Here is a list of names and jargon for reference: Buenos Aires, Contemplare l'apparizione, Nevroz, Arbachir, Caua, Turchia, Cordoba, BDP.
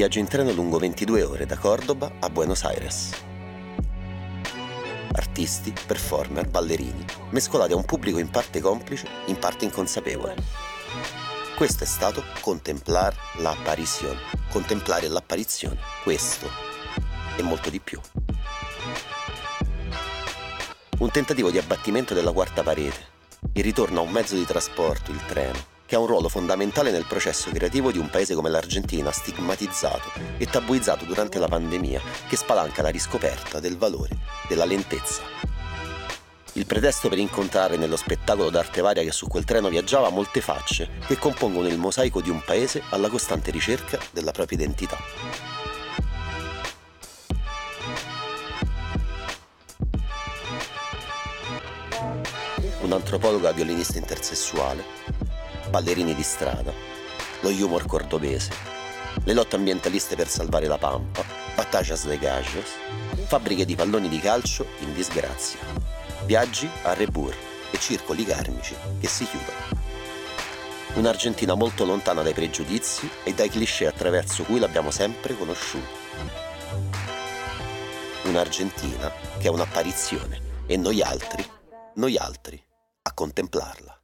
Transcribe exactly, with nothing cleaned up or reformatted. viaggio in treno lungo ventidue ore da Cordoba a Buenos Aires. Artisti, performer, ballerini, mescolati a un pubblico in parte complice, in parte inconsapevole. Questo è stato Contemplare l'apparizione. Contemplare l'apparizione, questo e molto di più. Un tentativo di abbattimento della quarta parete, il ritorno a un mezzo di trasporto, il treno, che ha un ruolo fondamentale nel processo creativo di un paese come l'Argentina, stigmatizzato e tabuizzato durante la pandemia, che spalanca la riscoperta del valore della lentezza. Il pretesto per incontrare nello spettacolo d'arte varia che su quel treno viaggiava molte facce che compongono il mosaico di un paese alla costante ricerca della propria identità. Un'antropologa violinista intersessuale, ballerini di strada, lo humor cordobese, le lotte ambientaliste per salvare la pampa, batallas de gallos, fabbriche di palloni di calcio in disgrazia, viaggi a Rebur e circoli carnici che si chiudono. Un'Argentina molto lontana dai pregiudizi e dai cliché attraverso cui l'abbiamo sempre conosciuta. Un'Argentina che è un'apparizione e noi altri, noi altri, a contemplarla.